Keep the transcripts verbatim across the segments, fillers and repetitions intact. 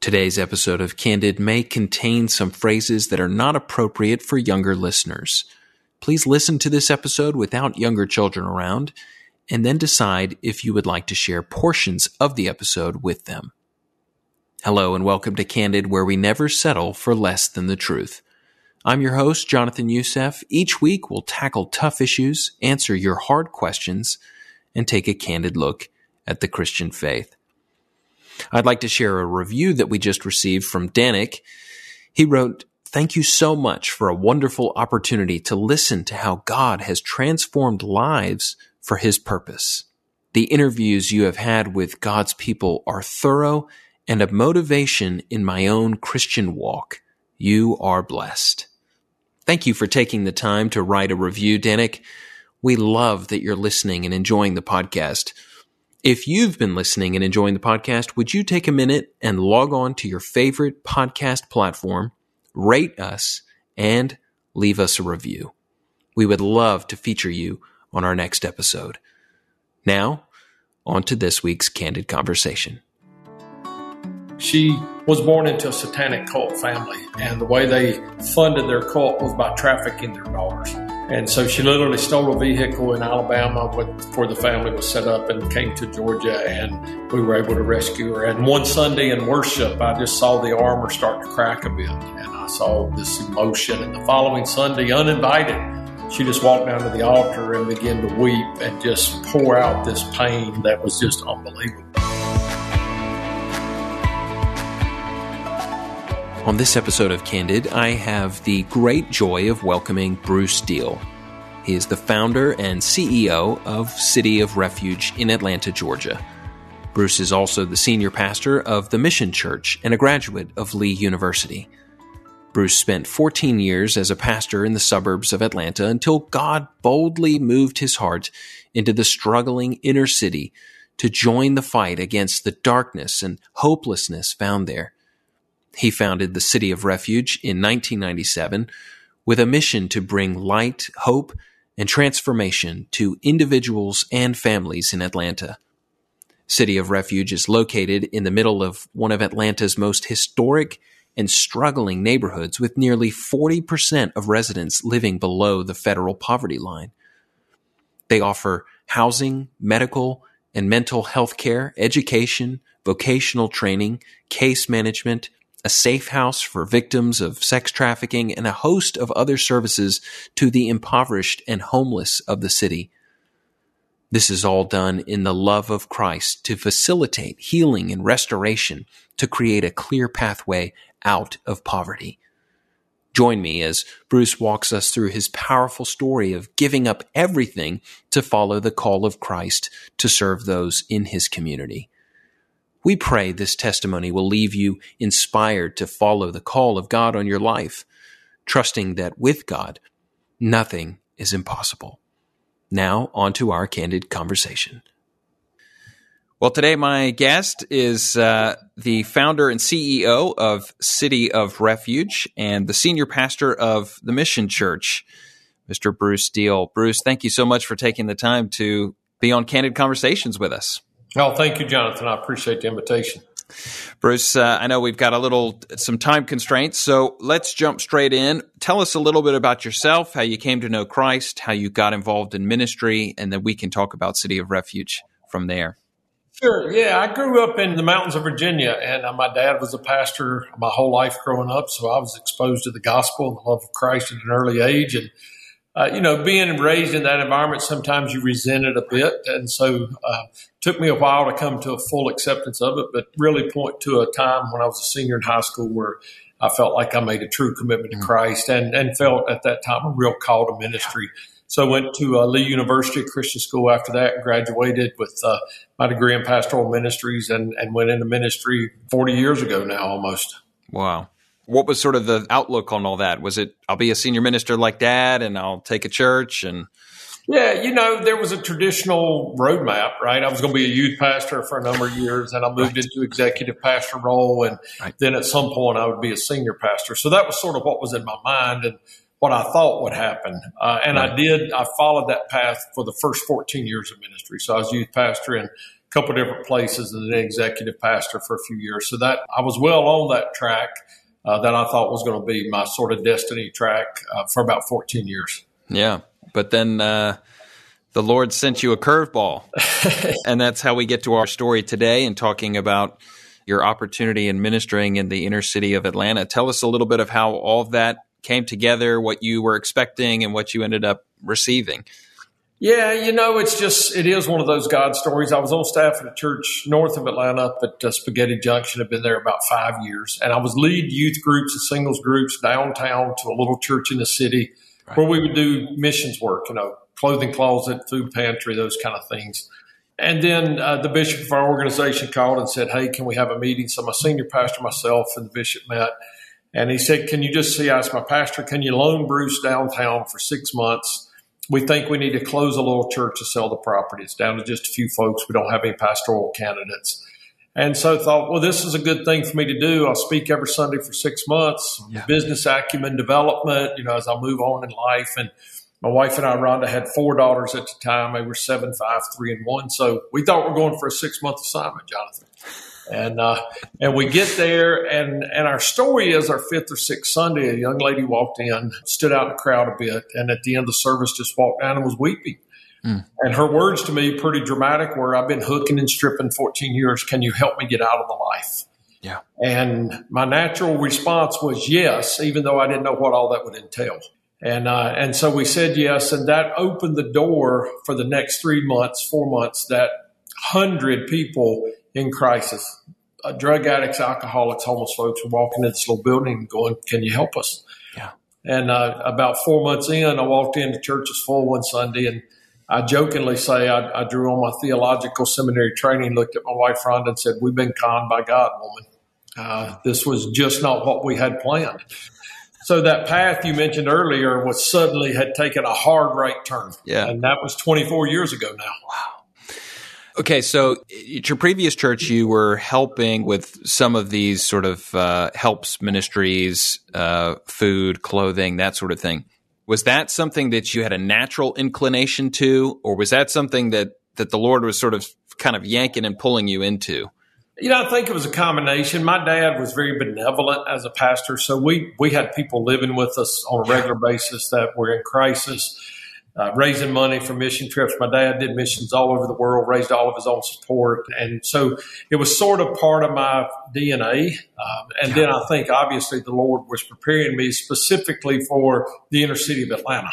Today's episode of Candid may contain some phrases that are not appropriate for younger listeners. Please listen to this episode without younger children around, and then decide if you would like to share portions of the episode with them. Hello and welcome to Candid, where we never settle for less than the truth. I'm your host, Jonathan Youssef. Each week, we'll tackle tough issues, answer your hard questions, and take a candid look at the Christian faith. I'd like to share a review that we just received from Danik. He wrote, "Thank you so much for a wonderful opportunity to listen to how God has transformed lives for His purpose. The interviews you have had with God's people are thorough and a motivation in my own Christian walk. You are blessed." Thank you for taking the time to write a review, Danik. We love that you're listening and enjoying the podcast. If you've been listening and enjoying the podcast, would you take a minute and log on to your favorite podcast platform, rate us, and leave us a review? We would love to feature you on our next episode. Now, on to this week's Candid Conversation. She was born into a satanic cult family, and the way they funded their cult was by trafficking their daughters. And so she literally stole a vehicle in Alabama before the family was set up and came to Georgia, and we were able to rescue her. And one Sunday in worship, I just saw the armor start to crack a bit, and I saw this emotion. And the following Sunday, uninvited, she just walked down to the altar and began to weep and just pour out this pain that was just unbelievable. On this episode of Candid, I have the great joy of welcoming Bruce Deal. He is the founder and C E O of City of Refuge in Atlanta, Georgia. Bruce is also the senior pastor of the Mission Church and a graduate of Lee University. Bruce spent fourteen years as a pastor in the suburbs of Atlanta until God boldly moved his heart into the struggling inner city to join the fight against the darkness and hopelessness found there. He founded the City of Refuge in nineteen ninety-seven with a mission to bring light, hope, and transformation to individuals and families in Atlanta. City of Refuge is located in the middle of one of Atlanta's most historic and struggling neighborhoods, with nearly forty percent of residents living below the federal poverty line. They offer housing, medical, and mental health care, education, vocational training, case management, a safe house for victims of sex trafficking, and a host of other services to the impoverished and homeless of the city. This is all done in the love of Christ to facilitate healing and restoration to create a clear pathway out of poverty. Join me as Bruce walks us through his powerful story of giving up everything to follow the call of Christ to serve those in his community. We pray this testimony will leave you inspired to follow the call of God on your life, trusting that with God, nothing is impossible. Now, on to our Candid Conversation. Well, today my guest is uh, the founder and C E O of City of Refuge and the senior pastor of the Mission Church, Mister Bruce Deal. Bruce, thank you so much for taking the time to be on Candid Conversations with us. Oh, thank you, Jonathan. I appreciate the invitation. Bruce, uh, I know we've got a little, some time constraints, so let's jump straight in. Tell us a little bit about yourself, how you came to know Christ, how you got involved in ministry, and then we can talk about City of Refuge from there. Sure. Yeah, I grew up in the mountains of Virginia, and my dad was a pastor my whole life growing up, so I was exposed to the gospel and the love of Christ at an early age, and Uh, you know, being raised in that environment, sometimes you resent it a bit. And so it uh, took me a while to come to a full acceptance of it, but really point to a time when I was a senior in high school where I felt like I made a true commitment to Christ and, and felt at that time a real call to ministry. So I went to uh, Lee University Christian School after that, graduated with uh, my degree in pastoral ministries and, and went into ministry forty years ago now almost. Wow. What was sort of the outlook on all that? Was it, I'll be a senior minister like dad and I'll take a church? And yeah, you know, there was a traditional roadmap, right? I was going to be a youth pastor for a number of years, and I moved right. into executive pastor role. And right. then at some point I would be a senior pastor. So that was sort of what was in my mind and what I thought would happen. Uh, and right. I did, I followed that path for the first fourteen years of ministry. So I was youth pastor and couple of different places and an executive pastor for a few years. So that I was well on that track uh, that I thought was going to be my sort of destiny track uh, for about fourteen years. Yeah. But then uh, the Lord sent you a curveball. And that's how we get to our story today and talking about your opportunity in ministering in the inner city of Atlanta. Tell us a little bit of how all of that came together, what you were expecting and what you ended up receiving. Yeah, you know, it's just, it is one of those God stories. I was on staff at a church north of Atlanta up at uh, Spaghetti Junction. I've been there about five years. And I was lead youth groups and singles groups downtown to a little church in the city right. where we would do missions work, you know, clothing closet, food pantry, those kind of things. And then uh, the bishop of our organization called and said, hey, can we have a meeting? So my senior pastor, myself, and the bishop met. And he said, can you just see, I asked my pastor, can you loan Bruce downtown for six months? We think we need to close a little church to sell the property. It's down to just a few folks. We don't have any pastoral candidates. And so I thought, well, this is a good thing for me to do. I'll speak every Sunday for six months, yeah. business acumen development, you know, as I move on in life. And my wife and I, Rhonda, had four daughters at the time. They were seven, five, three, and one. So we thought we we're going for a six-month assignment, Jonathan. And uh, and we get there, and, and our story is our fifth or sixth Sunday, a young lady walked in, stood out in the crowd a bit, and at the end of the service just walked down and was weeping. Mm. And her words to me, pretty dramatic, were, I've been hooking and stripping fourteen years. Can you help me get out of the life? Yeah. And my natural response was yes, even though I didn't know what all that would entail. And uh, and so we said yes, and that opened the door for the next three months, four months, that hundred people in crisis, uh, drug addicts, alcoholics, homeless folks were walking in this little building and going, can you help us? Yeah. And uh, about four months in, I walked in, the church was full one Sunday, and I jokingly say I, I drew on my theological seminary training, looked at my wife, Rhonda, and said, we've been conned by God, woman. Uh, this was just not what we had planned. So that path you mentioned earlier was suddenly had taken a hard right turn. Yeah. And that was twenty-four years ago now. Wow. Okay, so at your previous church, you were helping with some of these sort of uh, helps ministries, uh, food, clothing, that sort of thing. Was that something that you had a natural inclination to, or was that something that, that the Lord was sort of kind of yanking and pulling you into? You know, I think it was a combination. My dad was very benevolent as a pastor, so we, we had people living with us on a regular basis that were in crisis. Uh, raising money for mission trips. My dad did missions all over the world, raised all of his own support. And so it was sort of part of my D N A. Um, and then I think, obviously, the Lord was preparing me specifically for the inner city of Atlanta.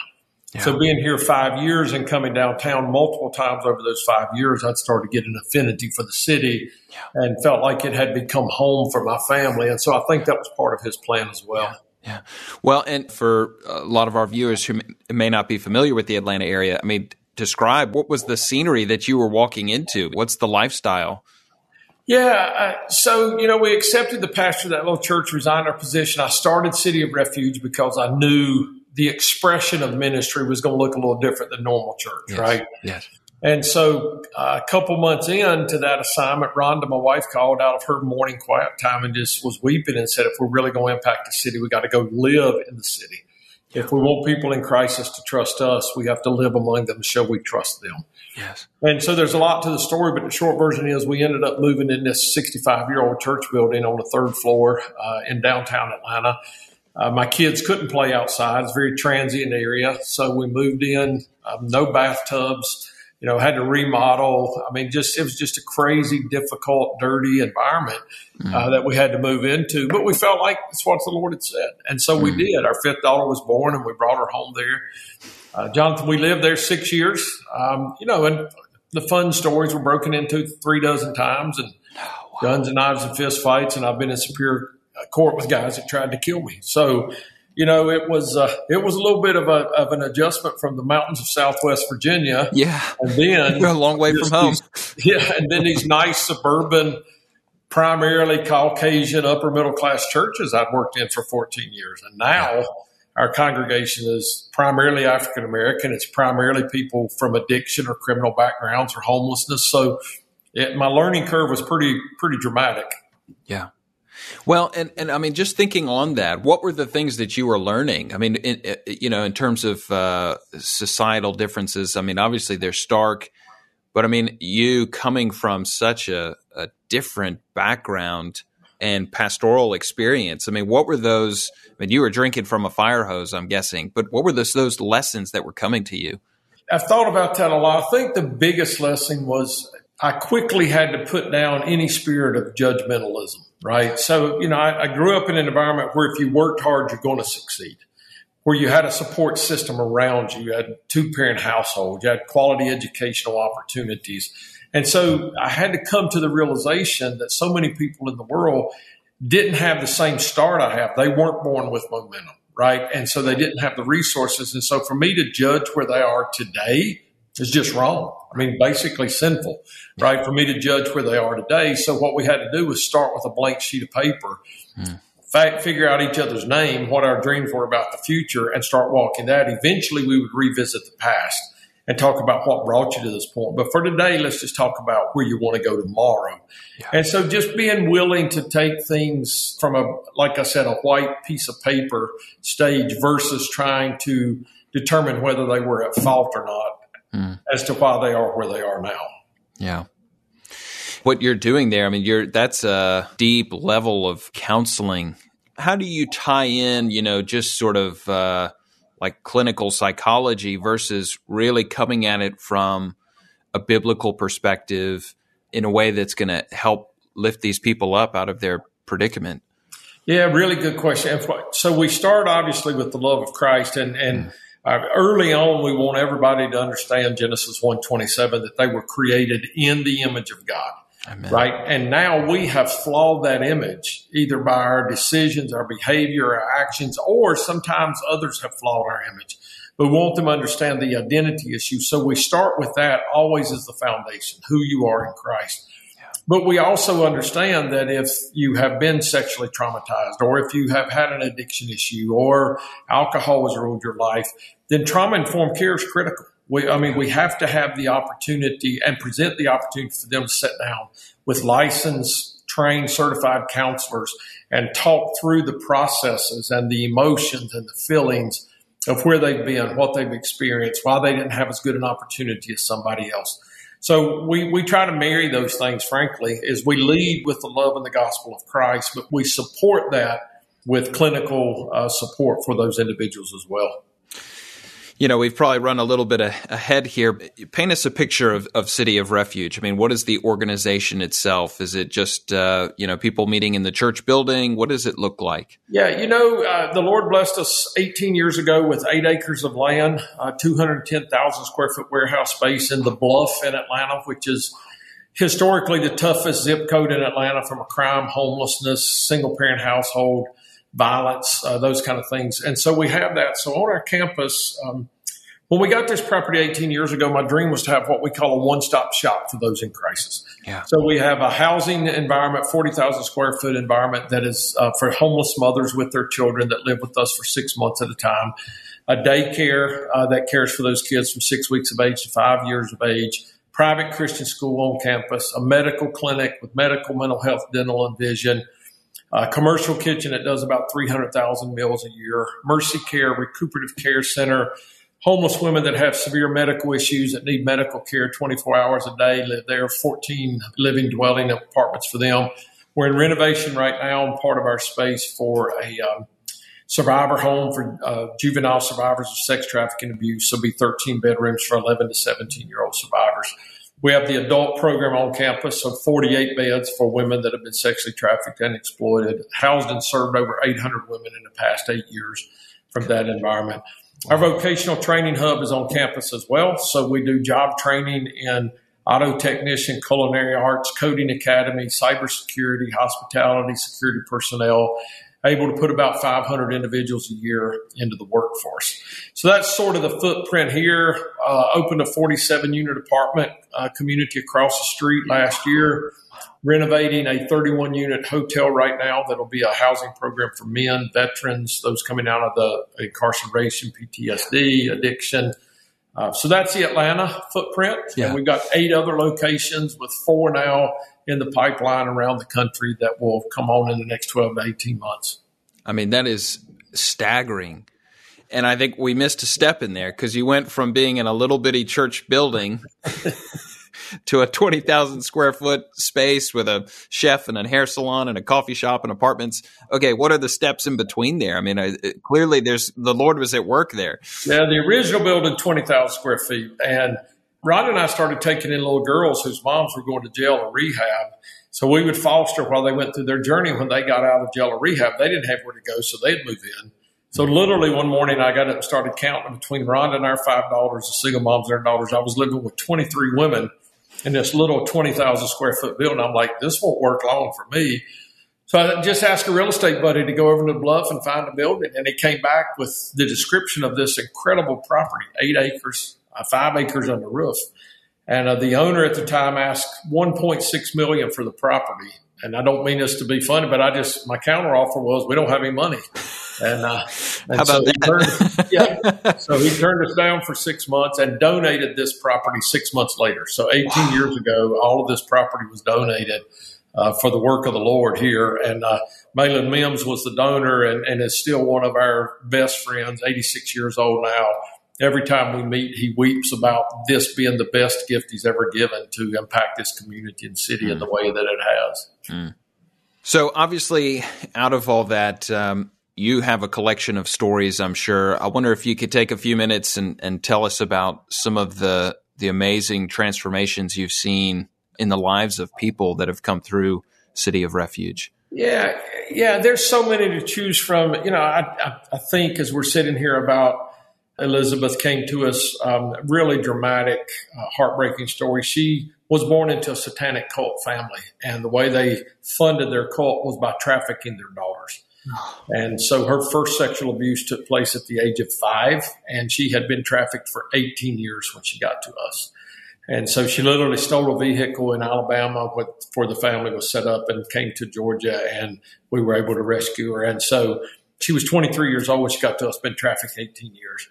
Yeah. So being here five years and coming downtown multiple times over those five years, I'd started getting an affinity for the city yeah. and felt like it had become home for my family. And so I think that was part of his plan as well. Yeah. Yeah. Well, and for a lot of our viewers who may not be familiar with the Atlanta area, I mean, describe what was the scenery that you were walking into? What's the lifestyle? Yeah. Uh, so, you know, we accepted the pastor of that little church, resigned our position. I started City of Refuge because I knew the expression of ministry was going to look a little different than normal church, yes. right? Yes. And so uh, a couple months into that assignment, Rhonda, my wife, called out of her morning quiet time and just was weeping and said, if we're really going to impact the city, we got to go live in the city. If we want people in crisis to trust us, we have to live among them to show we trust them. Yes. And so there's a lot to the story, but the short version is we ended up moving in this sixty-five-year-old church building on the third floor uh, in downtown Atlanta. Uh, my kids couldn't play outside. It's a very transient area. So we moved in, um, no bathtubs. You know, had to remodel. I mean, just it was just a crazy, difficult, dirty environment uh, mm. that we had to move into. But we felt like that's what the Lord had said. And so mm. we did. Our fifth daughter was born, and we brought her home there. Uh, Jonathan, we lived there six years. Um, you know, and the fun stories were broken into three dozen times and oh, wow. guns and knives and fist fights. And I've been in superior court with guys that tried to kill me. So, you know, it was uh, it was a little bit of a of an adjustment from the mountains of Southwest Virginia. Yeah, and then we're a long way from home. These, yeah, and then these nice suburban, primarily Caucasian upper middle class churches I'd worked in for fourteen years, and now wow. our congregation is primarily African American. It's primarily people from addiction or criminal backgrounds or homelessness. So, it, my learning curve was pretty pretty dramatic. Yeah. Well, and, and I mean, just thinking on that, what were the things that you were learning? I mean, in, in, you know, in terms of uh, societal differences, I mean, obviously they're stark, But I mean, you coming from such a, a different background and pastoral experience, I mean, what were those, I mean, you were drinking from a fire hose, I'm guessing, but what were those, those lessons that were coming to you? I've thought about that a lot. I think the biggest lesson was I quickly had to put down any spirit of judgmentalism, right? So, you know, I, I grew up in an environment where if you worked hard, you're going to succeed, where you had a support system around you, you had a two-parent household, you had quality educational opportunities. And so I had to come to the realization that so many people in the world didn't have the same start I have. They weren't born with momentum, right? And so they didn't have the resources. And so for me to judge where they are today is just wrong. I mean, basically sinful, right? For me to judge where they are today. So what we had to do was start with a blank sheet of paper. Mm. Fact, figure out each other's name, what our dreams were about the future, and start walking that. Eventually, we would revisit the past and talk about what brought you to this point. But for today, let's just talk about where you want to go tomorrow. Yeah. And so just being willing to take things from, a, like I said, a white piece of paper stage versus trying to determine whether they were at fault or not mm. as to why they are where they are now. Yeah. What you're doing there, I mean, you're that's a deep level of counseling. How do you tie in, you know, just sort of uh, like clinical psychology versus really coming at it from a biblical perspective in a way that's going to help lift these people up out of their predicament? Yeah, really good question. So we start obviously with the love of Christ and and. Mm. Uh, early on, we want everybody to understand Genesis one twenty-seven, that they were created in the image of God, Amen. Right? And now we have flawed that image, either by our decisions, our behavior, our actions, or sometimes others have flawed our image. But we want them to understand the identity issue. So we start with that always as the foundation, who you are in Christ. But we also understand that if you have been sexually traumatized or if you have had an addiction issue or alcohol has ruled your life, then trauma-informed care is critical. We, I mean, we have to have the opportunity and present the opportunity for them to sit down with licensed, trained, certified counselors and talk through the processes and the emotions and the feelings of where they've been, what they've experienced, why they didn't have as good an opportunity as somebody else. So we, we try to marry those things, frankly, is we lead with the love and the gospel of Christ, but we support that with clinical uh, support for those individuals as well. You know, we've probably run a little bit ahead here. Paint us a picture of, of City of Refuge. I mean, what is the organization itself? Is it just, uh, you know, people meeting in the church building? What does it look like? Yeah, you know, uh, the Lord blessed us eighteen years ago with eight acres of land, uh, two hundred ten thousand square foot warehouse space in the Bluff in Atlanta, which is historically the toughest zip code in Atlanta from a crime, homelessness, single parent household, violence, uh, those kind of things. And so we have that. So on our campus, um, when we got this property eighteen years ago, my dream was to have what we call a one-stop shop for those in crisis. Yeah. So we have a housing environment, forty thousand square foot environment that is uh, for homeless mothers with their children that live with us for six months at a time, a daycare uh, that cares for those kids from six weeks of age to five years of age, private Christian school on campus, a medical clinic with medical, mental health, dental, and vision, a commercial kitchen that does about three hundred thousand meals a year, mercy care, recuperative care center, homeless women that have severe medical issues that need medical care twenty-four hours a day live there, fourteen living dwelling apartments for them. We're in renovation right now on part of our space for a um, survivor home for uh, juvenile survivors of sex trafficking abuse. So it'll be thirteen bedrooms for eleven to seventeen-year-old survivors. We have the adult program on campus, so forty-eight beds for women that have been sexually trafficked and exploited, housed and served over eight hundred women in the past eight years from that environment. Our vocational training hub is on campus as well, so we do job training in auto technician, culinary arts, coding academy, cybersecurity, hospitality, security personnel, able to put about five hundred individuals a year into the workforce. So that's sort of the footprint here. Uh, opened a forty-seven unit apartment uh, community across the street last year, renovating a thirty-one unit hotel right now that'll be a housing program for men, veterans, those coming out of the incarceration, P T S D, addiction. Uh, so that's the Atlanta footprint. Yeah. And we've got eight other locations with four now in the pipeline around the country that will come on in the next twelve to eighteen months. I mean, that is staggering. And I think we missed a step in there because you went from being in a little bitty church building to a twenty thousand square foot space with a chef and a hair salon and a coffee shop and apartments. Okay, what are the steps in between there? I mean, I, it, clearly there's the Lord was at work there. Yeah, the original building, twenty thousand square feet. And Rod and I started taking in little girls whose moms were going to jail or rehab. So we would foster while they went through their journey. When they got out of jail or rehab, they didn't have where to go, so they'd move in. So literally one morning I got up and started counting between Rhonda and our five daughters, the single moms and their daughters. I was living with twenty-three women in this little twenty thousand square foot building. I'm like, this won't work long for me. So I just asked a real estate buddy to go over to the Bluff and find a building. And he came back with the description of this incredible property, eight acres, five acres on the roof. And uh, the owner at the time asked one point six million dollars for the property. And I don't mean this to be funny, but I just, my counter offer was, we don't have any money. And, uh, and How about so, he turned, yeah, so he turned us down for six months and donated this property six months later. So eighteen wow. years ago, all of this property was donated uh, for the work of the Lord here. And uh, Malin Mims was the donor and, and is still one of our best friends, eighty-six years old now. Every time we meet, he weeps about this being the best gift he's ever given to impact this community and city mm. in the way that it has. Mm. So obviously, out of all that, um, you have a collection of stories, I'm sure. I wonder if you could take a few minutes and, and tell us about some of the, the amazing transformations you've seen in the lives of people that have come through City of Refuge. Yeah, yeah. There's so many to choose from. You know, I, I, I think as we're sitting here about Elizabeth came to us, um, really dramatic, uh, heartbreaking story. She was born into a satanic cult family, and the way they funded their cult was by trafficking their daughters. And so her first sexual abuse took place at the age of five, and she had been trafficked for eighteen years when she got to us. And so she literally stole a vehicle in Alabama before the family was set up and came to Georgia, and we were able to rescue her. And so she was twenty-three years old when she got to us, been trafficked eighteen years,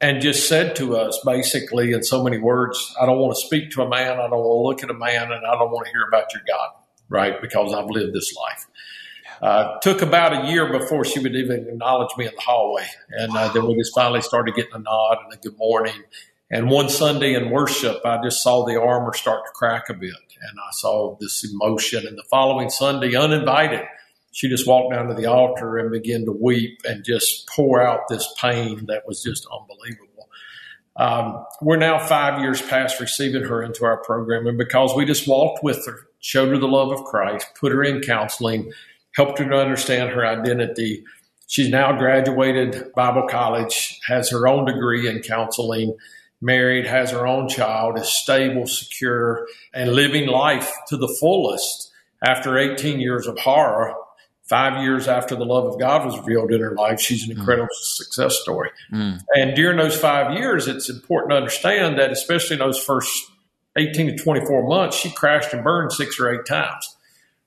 and just said to us basically in so many words, I don't want to speak to a man, I don't want to look at a man, and I don't want to hear about your God, right? Because I've lived this life. Uh, took about a year before she would even acknowledge me in the hallway. And uh, then we just finally started getting a nod and a good morning. And one Sunday in worship, I just saw the armor start to crack a bit. And I saw this emotion. And the following Sunday, uninvited, she just walked down to the altar and began to weep and just pour out this pain that was just unbelievable. Um, we're now five years past receiving her into our program. And because we just walked with her, showed her the love of Christ, put her in counseling, helped her to understand her identity. She's now graduated Bible college, has her own degree in counseling, married, has her own child, is stable, secure, and living life to the fullest after eighteen years of horror. Five years after the love of God was revealed in her life, she's an incredible mm. success story. Mm. And during those five years, it's important to understand that, especially in those first eighteen to twenty-four months, she crashed and burned six or eight times.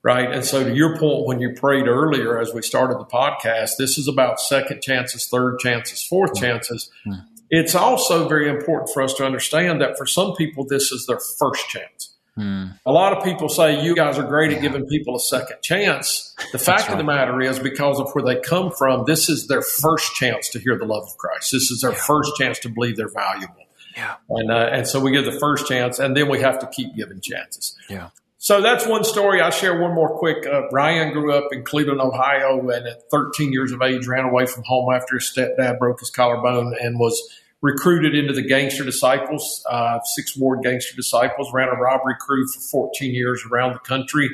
Right. And so to your point, when you prayed earlier, as we started the podcast, this is about second chances, third chances, fourth chances. Mm-hmm. It's also very important for us to understand that for some people, this is their first chance. Mm-hmm. A lot of people say you guys are great yeah. at giving people a second chance. The fact right. of the matter is, because of where they come from, this is their first chance to hear the love of Christ. This is their yeah. first chance to believe they're valuable. Yeah. And, uh, and so we give the first chance, and then we have to keep giving chances. Yeah. So that's one story. I'll share one more quick. Uh, Ryan grew up in Cleveland, Ohio, and at thirteen years of age, ran away from home after his stepdad broke his collarbone and was recruited into the Gangster Disciples, uh, Sixth Ward Gangster Disciples, ran a robbery crew for fourteen years around the country.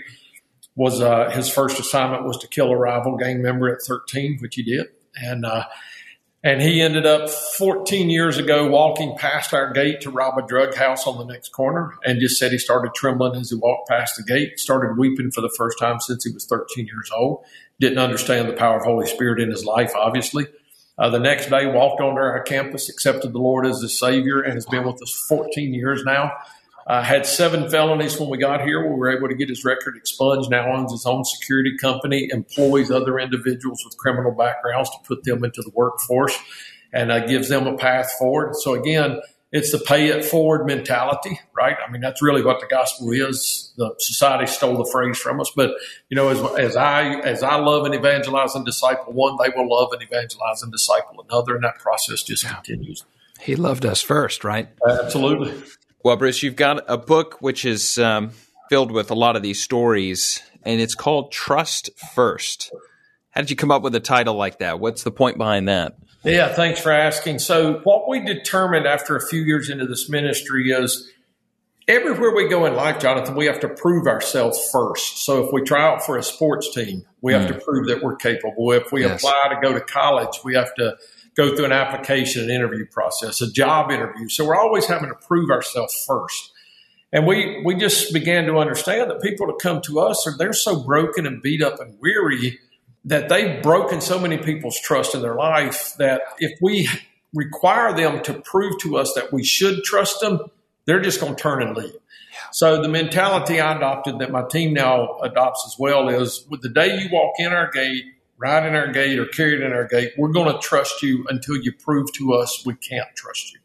Was uh, his first assignment was to kill a rival gang member at thirteen, which he did. And uh, and he ended up fourteen years ago walking past our gate to rob a drug house on the next corner, and just said he started trembling as he walked past the gate, started weeping for the first time since he was thirteen years old. Didn't understand the power of Holy Spirit in his life, obviously. Uh, the next day, walked onto our campus, accepted the Lord as his Savior, and has been with us fourteen years now. Uh, had seven felonies when we got here. We were able to get his record expunged. Now owns his own security company, employs other individuals with criminal backgrounds to put them into the workforce, and uh, gives them a path forward. So again, it's the pay it forward mentality, right? I mean, that's really what the gospel is. The society stole the phrase from us, but you know, as, as I as I love and evangelize and disciple one, they will love and evangelize and disciple another, and that process just yeah. continues. He loved us first, right? Absolutely. Well, Bruce, you've got a book which is um, filled with a lot of these stories, and it's called Trust First. How did you come up with a title like that? What's the point behind that? Yeah, thanks for asking. So what we determined after a few years into this ministry is everywhere we go in life, Jonathan, we have to prove ourselves first. So if we try out for a sports team, we mm. have to prove that we're capable. If we yes. apply to go to college, we have to go through an application and interview process, a job interview. So we're always having to prove ourselves first. And we, we just began to understand that people that come to us, are they're so broken and beat up and weary that they've broken so many people's trust in their life that if we require them to prove to us that we should trust them, they're just going to turn and leave. Yeah. So the mentality I adopted that my team now adopts as well is with the day you walk in our gate, ride in our gate, or carry it in our gate, we're going to trust you until you prove to us we can't trust you.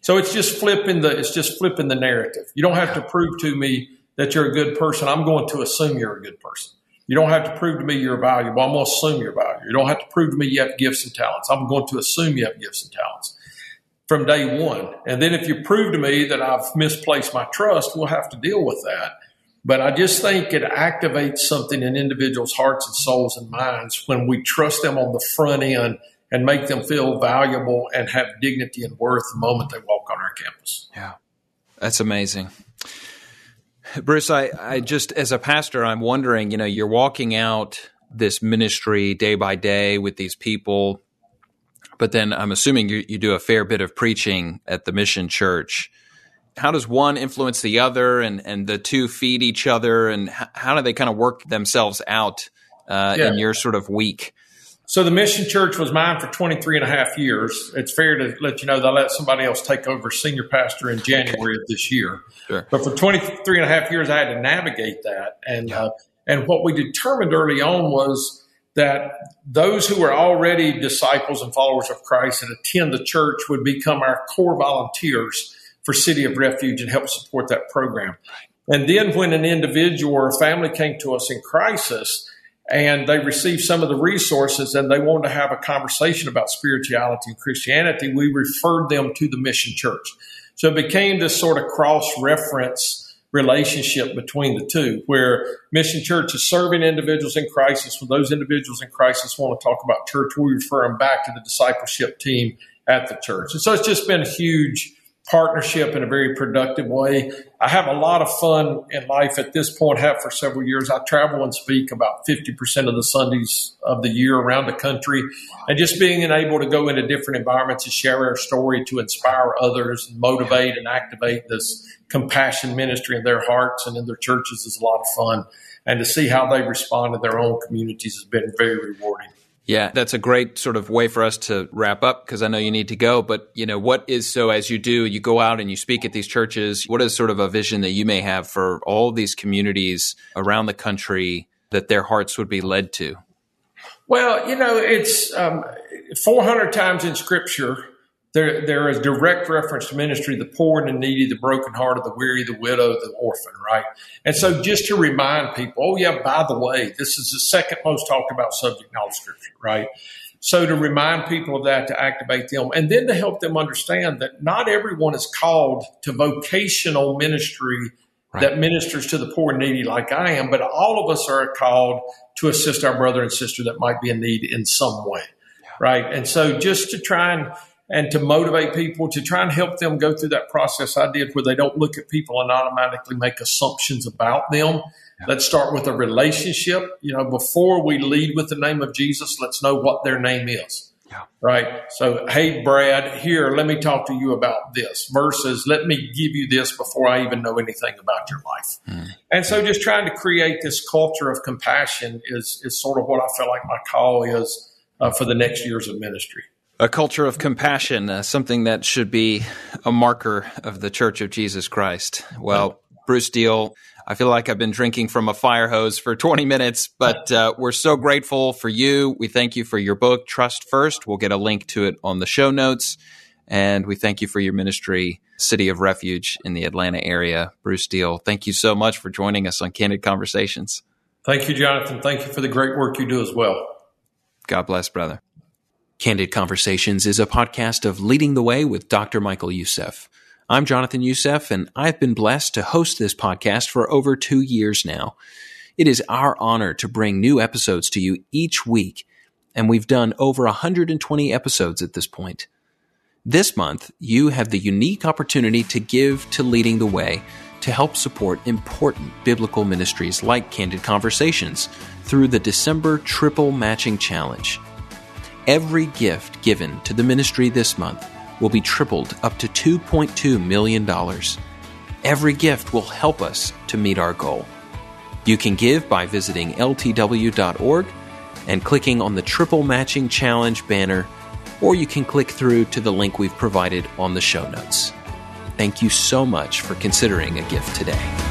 So it's just flipping the it's just flipping the narrative. You don't have yeah. to prove to me that you're a good person. I'm going to assume you're a good person. You don't have to prove to me you're valuable. I'm going to assume you're valuable. You don't have to prove to me you have gifts and talents. I'm going to assume you have gifts and talents from day one. And then if you prove to me that I've misplaced my trust, we'll have to deal with that. But I just think it activates something in individuals' hearts and souls and minds when we trust them on the front end and make them feel valuable and have dignity and worth the moment they walk on our campus. Yeah, that's amazing. Bruce, I, I just, as a pastor, I'm wondering, you know, you're walking out this ministry day by day with these people, but then I'm assuming you, you do a fair bit of preaching at the Mission Church. How does one influence the other, and, and the two feed each other, and h- how do they kind of work themselves out uh, yeah. in your sort of week? So the Mission Church was mine for twenty-three and a half years. It's fair to let you know that I let somebody else take over senior pastor in January okay. of this year. Sure. But for twenty-three and a half years, I had to navigate that. And yeah. uh, and what we determined early on was that those who were already disciples and followers of Christ and attend the church would become our core volunteers for City of Refuge and help support that program. And then when an individual or a family came to us in crisis and they received some of the resources and they wanted to have a conversation about spirituality and Christianity, we referred them to the Mission Church. So it became this sort of cross-reference relationship between the two, where Mission Church is serving individuals in crisis. When those individuals in crisis want to talk about church, we refer them back to the discipleship team at the church. And so it's just been a huge partnership in a very productive way. I have a lot of fun in life at this point, have for several years. I travel and speak about fifty percent of the Sundays of the year around the country. And just being able to go into different environments and share our story to inspire others, and motivate and activate this compassion ministry in their hearts and in their churches is a lot of fun. And to see how they respond in their own communities has been very rewarding. Yeah, that's a great sort of way for us to wrap up, because I know you need to go. But, you know, what is so as you do, you go out and you speak at these churches, what is sort of a vision that you may have for all these communities around the country that their hearts would be led to? Well, you know, it's um, four hundred times in Scripture, there there is direct reference to ministry, the poor and the needy, the brokenhearted, the weary, the widow, the orphan, right? And so just to remind people, oh, yeah, by the way, this is the second most talked about subject in all Scripture, right? So to remind people of that, to activate them, and then to help them understand that not everyone is called to vocational ministry right. that ministers to the poor and needy like I am, but all of us are called to assist our brother and sister that might be in need in some way, yeah. right? And so just to try and and to motivate people, to try and help them go through that process I did where they don't look at people and automatically make assumptions about them. Yeah. Let's start with a relationship. You know, before we lead with the name of Jesus, let's know what their name is, yeah. right? So, hey, Brad, here, let me talk to you about this versus let me give you this before I even know anything about your life. Mm. And so just trying to create this culture of compassion is, is sort of what I feel like my call is uh, for the next years of ministry. A culture of compassion, uh, something that should be a marker of the Church of Jesus Christ. Well, Bruce Deal, I feel like I've been drinking from a fire hose for twenty minutes, but uh, we're so grateful for you. We thank you for your book, Trust First. We'll get a link to it on the show notes. And we thank you for your ministry, City of Refuge in the Atlanta area. Bruce Deal, thank you so much for joining us on Candid Conversations. Thank you, Jonathan. Thank you for the great work you do as well. God bless, brother. Candid Conversations is a podcast of Leading the Way with Doctor Michael Youssef. I'm Jonathan Youssef, and I've been blessed to host this podcast for over two years now. It is our honor to bring new episodes to you each week, and we've done over one hundred twenty episodes at this point. This month, you have the unique opportunity to give to Leading the Way to help support important biblical ministries like Candid Conversations through the December Triple Matching Challenge. Every gift given to the ministry this month will be tripled up to two point two million dollars. Every gift will help us to meet our goal. You can give by visiting L T W dot org and clicking on the Triple Matching Challenge banner, or you can click through to the link we've provided on the show notes. Thank you so much for considering a gift today.